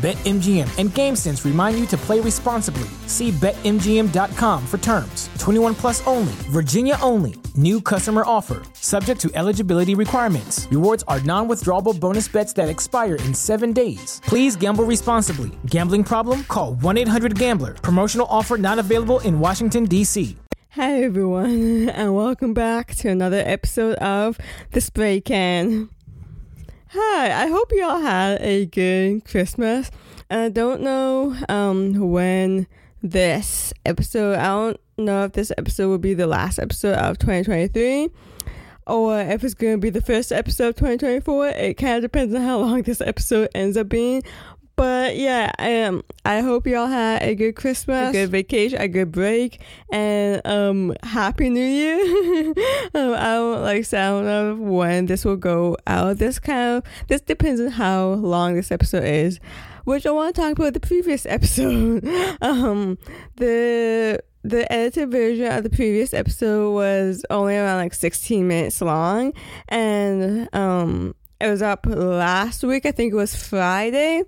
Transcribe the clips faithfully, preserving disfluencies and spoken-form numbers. BetMGM and GameSense remind you to play responsibly. See Bet M G M dot com for terms. twenty-one plus only. Virginia only. New customer offer. Subject to eligibility requirements. Rewards are non-withdrawable bonus bets that expire in seven days. Please gamble responsibly. Gambling problem? Call one eight hundred gambler. Promotional offer not available in Washington, D C Hi, everyone, and welcome back to another episode of The Spray Can. Hi, I hope you all had a good Christmas. And I don't know um, when this episode, I don't know if this episode will be the last episode of twenty twenty-three or if it's going to be the first episode of twenty twenty-four. It kind of depends on how long this episode ends up being. But yeah, I, um, I hope y'all had a good Christmas, a good vacation, a good break, and um, Happy New Year. um, I don't like sound of when this will go out. This kind of this depends on how long this episode is, which I want to talk about the previous episode. um, the the edited version of the previous episode was only around like sixteen minutes long, and um, it was up last week. I think it was Friday.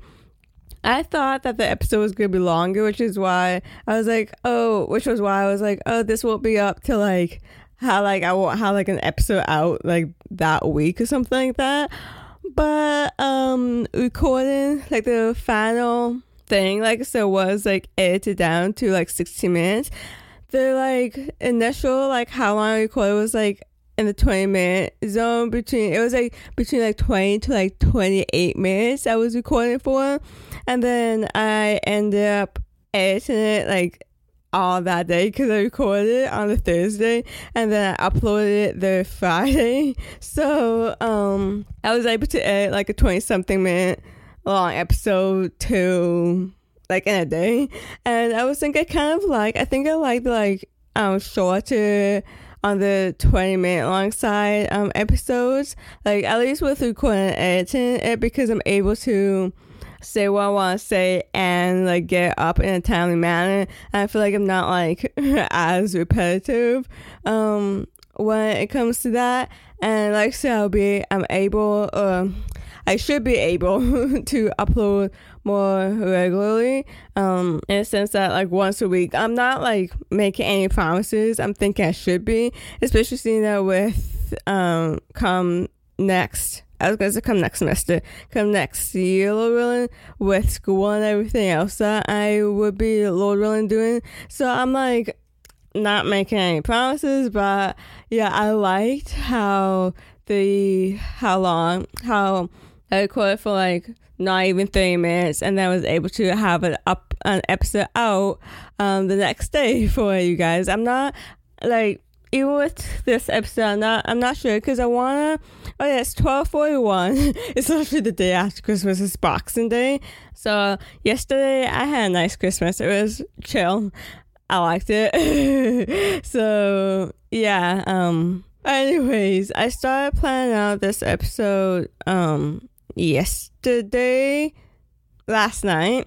I thought that the episode was going to be longer, which is why I was like, oh, which was why I was like, oh, this won't be up to like how like I won't have like an episode out like that week or something like that. But um, recording like the final thing, like so was like edited down to like sixty minutes. The like initial like how long I recorded was like in the twenty minute zone between, it was like between like twenty to like twenty-eight minutes I was recording for. And then I ended up editing it like all that day because I recorded it on the Thursday and then I uploaded it the Friday. So um, I was able to edit like a twenty something minute long episode to like in a day. And I was thinking I kind of like, I think I liked like um shorter on the twenty minute long side um, episodes. Like at least with recording and editing it because I'm able to say what I want to say and like get up in a timely manner. And I feel like I'm not like as repetitive um, when it comes to that. And like so I'll be, I'm able, uh, I should be able to upload more regularly um, in a sense that like once a week. I'm not like making any promises. I'm thinking I should be, especially seeing that with um, come next I was going to come next semester, come next year, Lord willing, with school and everything else that I would be, Lord willing, doing. So I'm like, not making any promises, but yeah, I liked how the, how long, how I recorded for like not even thirty minutes and then I was able to have an up, an episode out um, the next day for you guys. I'm not like, even with this episode, I'm not, I'm not sure because I want to. Oh yeah, it's twelve forty-one. It's literally the day after Christmas. It's Boxing Day. So yesterday I had a nice Christmas. It was chill. I liked it. So yeah. Um. Anyways, I started planning out this episode um yesterday, last night,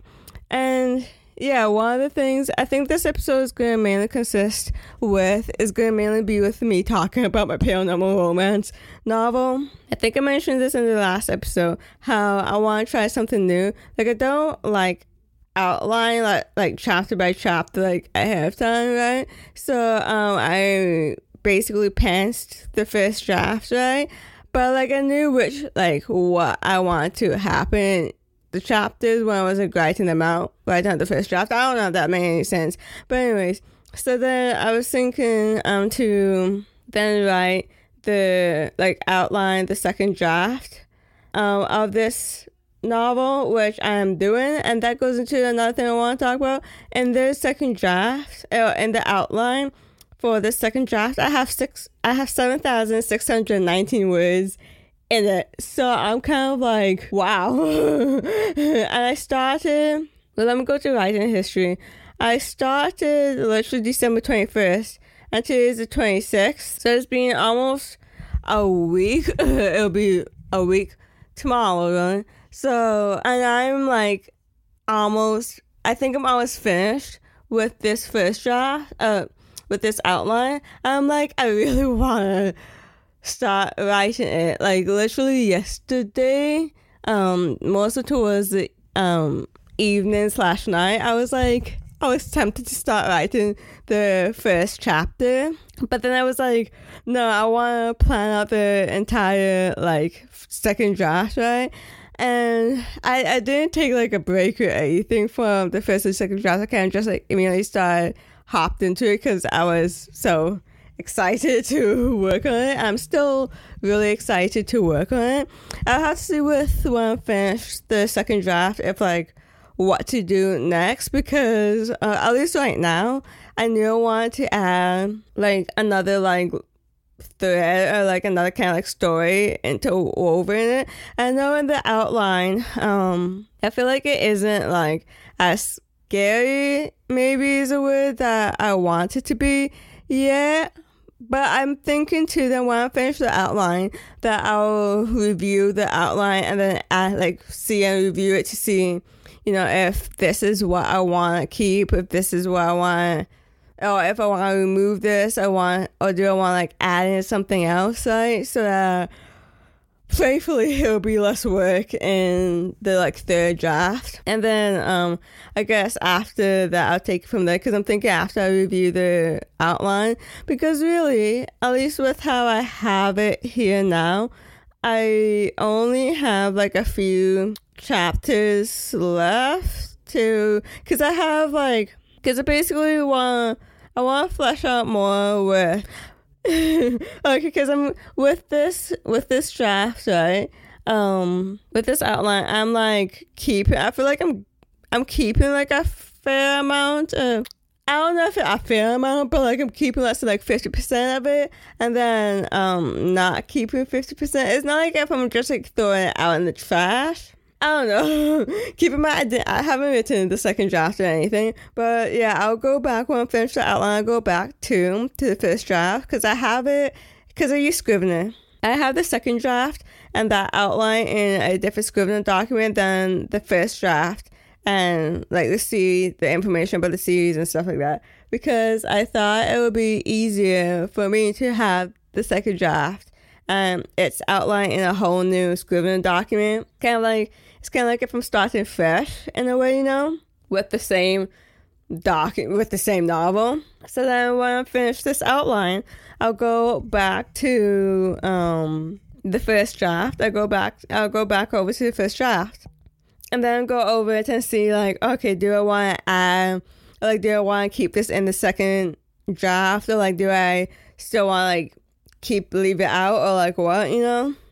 and yeah, one of the things I think this episode is going to mainly consist with is going to mainly be with me talking about my paranormal romance novel. I think I mentioned this in the last episode, how I want to try something new. Like I don't like outline like, like chapter by chapter like ahead of time, right? So um, I basically pantsed the first draft, right? But like I knew which like what I want to happen the chapters when I was like writing them out, writing out the first draft. I don't know if that made any sense, but anyways, so then I was thinking um to then write the like outline the second draft um of this novel, which I am doing, and that goes into another thing I want to talk about in the second draft uh, in the outline for the second draft, I have six. I have seven thousand six hundred nineteen words in it. So I'm kind of like, wow. And I started. Well, let me go to writing history. I started literally December twenty first, and today is the twenty sixth. So it's been almost a week. It'll be a week tomorrow, really. So, and I'm like almost. I think I'm almost finished with this first draft, uh, with this outline. I'm like, I really want to start writing it. Like, literally yesterday, um, mostly towards the um, evening slash night, I was like, I was tempted to start writing the first chapter. But then I was like, no, I want to plan out the entire, like, second draft, right? And I, I didn't take like a break or anything from the first and second draft. I kind of just like immediately started, hopped into it because I was so excited to work on it. I'm still really excited to work on it. I'll have to see with when I finish the second draft if like what to do next, because uh, at least right now I knew I wanted to add like another like thread or like another kind of like story into over in it. I know in the outline, um, I feel like it isn't like as scary, maybe is a word that I want it to be yet. But I'm thinking too that when I finish the outline, that I'll review the outline and then I like see and review it to see, you know, if this is what I want to keep, if this is what I want. Oh, if I want to remove this, I want, or do I want to like add in something else, right? So that playfully it'll be less work in the like third draft. And then um, I guess after that I'll take it from there, because I'm thinking after I review the outline, because really, at least with how I have it here now, I only have like a few chapters left to, because I have like, Because I basically want I want to flesh out more with okay, because I'm with this with this draft, right? Um, with this outline, I'm like keeping. I feel like I'm I'm keeping like a fair amount. Of, I don't know if it's a fair amount, but like I'm keeping less than like fifty percent of it, and then um not keeping fifty percent. It's not like if I'm just like throwing it out in the trash. I don't know. Keep in mind, I, didn't, I haven't written the second draft or anything. But yeah, I'll go back when I finish the outline. I'll go back to, to the first draft because I have it, because I use Scrivener. I have the second draft and that outline in a different Scrivener document than the first draft and like the series, the information about the series and stuff like that. Because I thought it would be easier for me to have the second draft and it's outlined in a whole new Scrivener document. Kind of like, it's kind of like if I'm starting fresh in a way, you know, with the same doc, with the same novel. So then when I finish this outline, I'll go back to um, the first draft. I go back, I'll go back over to the first draft, and then go over it and see like, okay, do I want to add, like, do I want to keep this in the second draft, or like, do I still want to like keep leave it out, or like what, you know?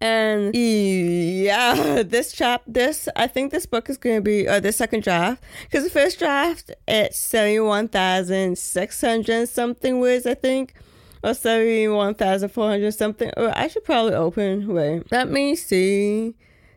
And yeah, this chap, this, I think this book is going to be, or the second draft, because the first draft, it's seventy-one thousand six hundred something words, I think, or seventy-one thousand four hundred something. Or I should probably open, wait, let me see.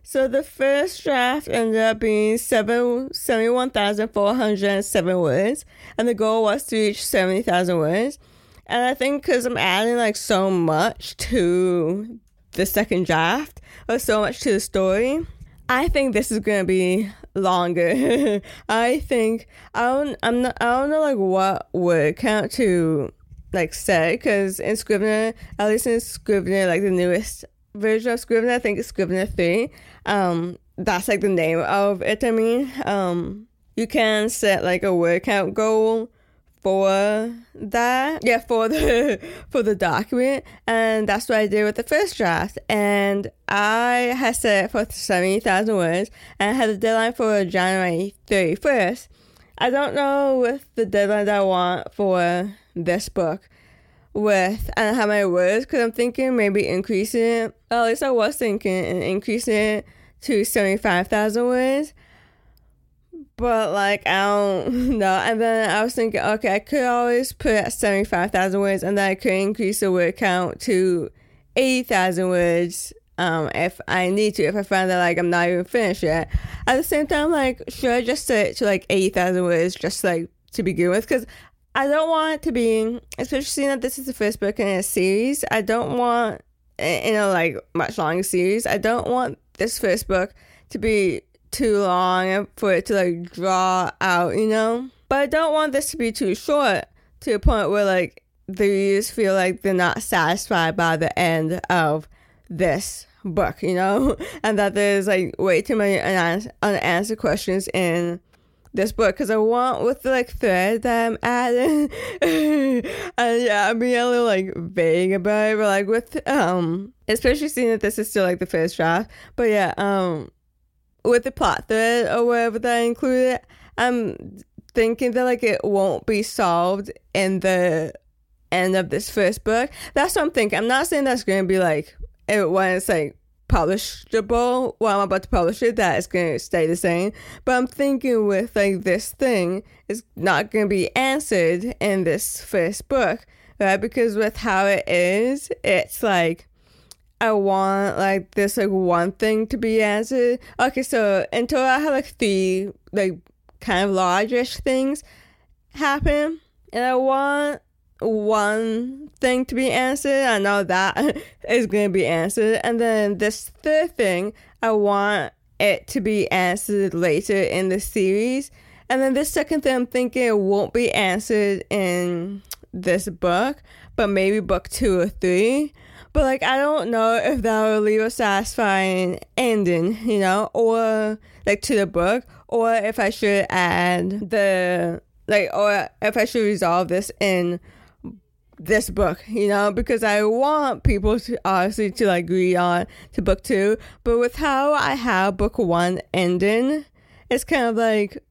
So the first draft ended up being seventy-one thousand four hundred seven words, and the goal was to reach seventy thousand words. And I think because I'm adding like so much to the second draft or so much to the story, I think this is gonna be longer. I think I don't. I'm not. I don't know like what would count to like say, because in Scrivener, at least in Scrivener, like the newest version of Scrivener, I think it's Scrivener three. Um, that's like the name of it. I mean, um, you can set like a word count goal for that, yeah, for the for the document, and that's what I did with the first draft. And I had set it for seventy thousand words, and I had a deadline for January thirty-first. I don't know with the deadline that I want for this book with and how my words, because I'm thinking maybe increasing it. Or at least I was thinking and increasing it to seventy-five thousand words. But, like, I don't know. And then I was thinking, okay, I could always put it at seventy-five thousand words, and then I could increase the word count to eighty thousand words um, if I need to, if I find that, like, I'm not even finished yet. At the same time, like, should I just set it to, like, eighty thousand words just, like, to begin with? Because I don't want it to be, especially seeing that this is the first book in a series, I don't want, in a, like, much longer series, I don't want this first book to be too long for it to like draw out, you know. But I don't want this to be too short to a point where like the readers feel like they're not satisfied by the end of this book, you know, and that there's like way too many unanswered, unanswered questions in this book. Because I want with the like thread that I'm adding, and yeah, I'm being a little like vague about it, but like with um, especially seeing that this is still like the first draft. But yeah, um. with the plot thread or whatever that I included, I'm thinking that like it won't be solved in the end of this first book. That's what I'm thinking. I'm not saying that's going to be like it, when it's like publishable, when I'm about to publish it, that it's going to stay the same. But I'm thinking with like this thing, it's not going to be answered in this first book, right? Because with how it is, it's like I want like this like one thing to be answered. Okay, so until I had like three like kind of large-ish things happen, and I want one thing to be answered. I know that is going to be answered, and then this third thing I want it to be answered later in the series, and then this second thing I'm thinking it won't be answered in this book, but maybe book two or three. But, like, I don't know if that will leave a satisfying ending, you know, or, like, to the book, or if I should add the, like, or if I should resolve this in this book, you know, because I want people to, obviously, to, like, read on to book two. But with how I have book one ending, it's kind of like,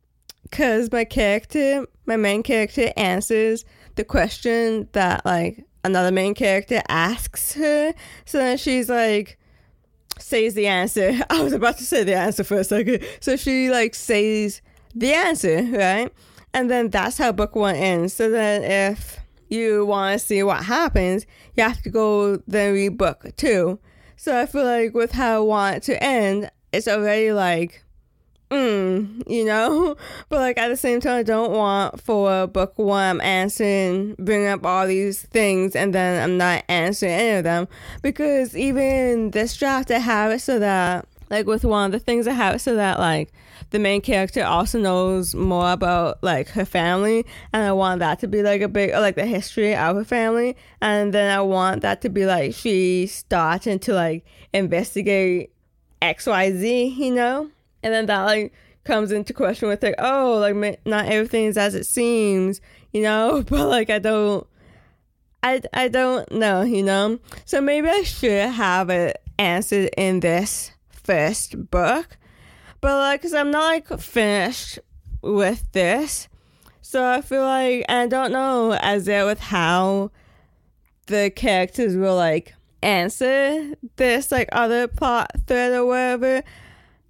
because my character, my main character answers the question that, like, another main character asks her, so then she's like, says the answer. I was about to say the answer for a second. So she like says the answer, right? And then that's how book one ends. So then if you want to see what happens, you have to go then read book two. So I feel like with how I want it to end, it's already like, mm, you know, but like at the same time, I don't want for book one I'm answering, bringing up all these things, and then I'm not answering any of them, because even this draft I have it so that like with one of the things I have it so that like the main character also knows more about like her family, and I want that to be like a big like the history of her family, and then I want that to be like she starting to like investigate X Y Z, you know. And then that, like, comes into question with, like, oh, like, not everything is as it seems, you know? But, like, I don't, I, I don't know, you know? So maybe I should have it answered in this first book. But, like, because I'm not, like, finished with this. So I feel like, I don't know, as there with how the characters will, like, answer this, like, other plot thread or whatever.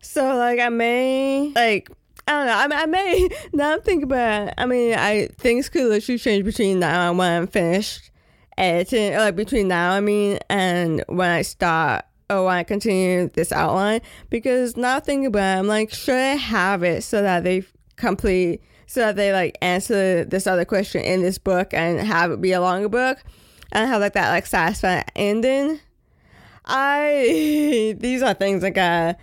So, like, I may, like, I don't know, I mean, I may, now I'm thinking about it, I mean, I, things could literally change between now and when I'm finished editing, or, like, between now, I mean, and when I start, or when I continue this outline, because now thinking about it, I'm like, should I have it so that they complete so that they like answer this other question in this book and have it be a longer book and have like that like satisfying ending. I these are things like I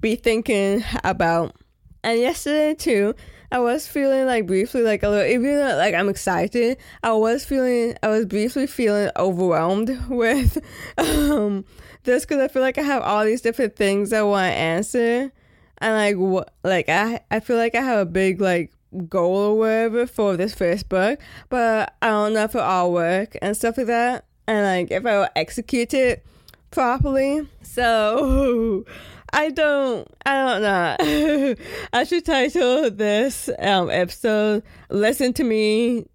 be thinking about. And yesterday too, I was feeling like briefly like a little, even though like I'm excited, I was feeling I was briefly feeling overwhelmed with um this, because I feel like I have all these different things I want to answer, and like what like I I feel like I have a big like goal or whatever for this first book, but I don't know if it'll all work and stuff like that, and like if I will execute it properly. So I don't, I don't know. I should title this um, episode, Listen to Me,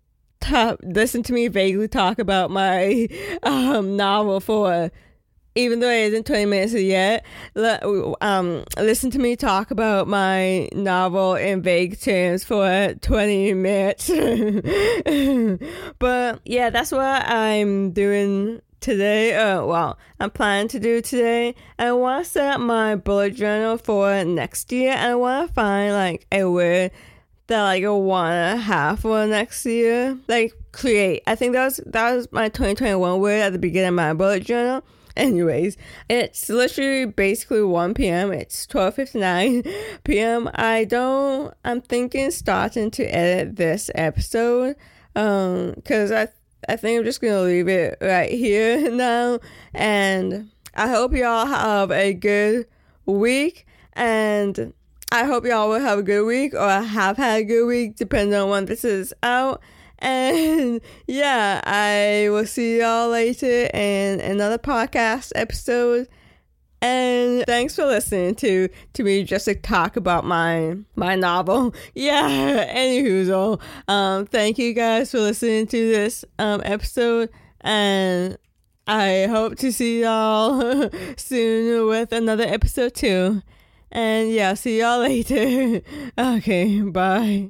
top, Listen to Me Vaguely Talk About My um, Novel for, even though it isn't twenty minutes yet, le- um, Listen to Me Talk About My Novel in Vague Terms for twenty minutes. But yeah, that's what I'm doing today. Uh, well, I'm planning to do today. I want to set up my bullet journal for next year. I want to find like a word that like I want to have for next year. Like create. I think that was that was my twenty twenty-one word at the beginning of my bullet journal. Anyways, it's literally basically one p.m. It's twelve fifty-nine p.m. I don't. I'm thinking starting to edit this episode. Um, because I. I think I'm just going to leave it right here now, and I hope y'all have a good week, and I hope y'all will have a good week, or have had a good week, depending on when this is out, and yeah, I will see y'all later in another podcast episode, and thanks for listening to, to me just to talk about my my novel. Yeah, anywhoozle. Um, thank you guys for listening to this um episode, and I hope to see y'all soon with another episode too. And yeah, see y'all later. Okay, bye.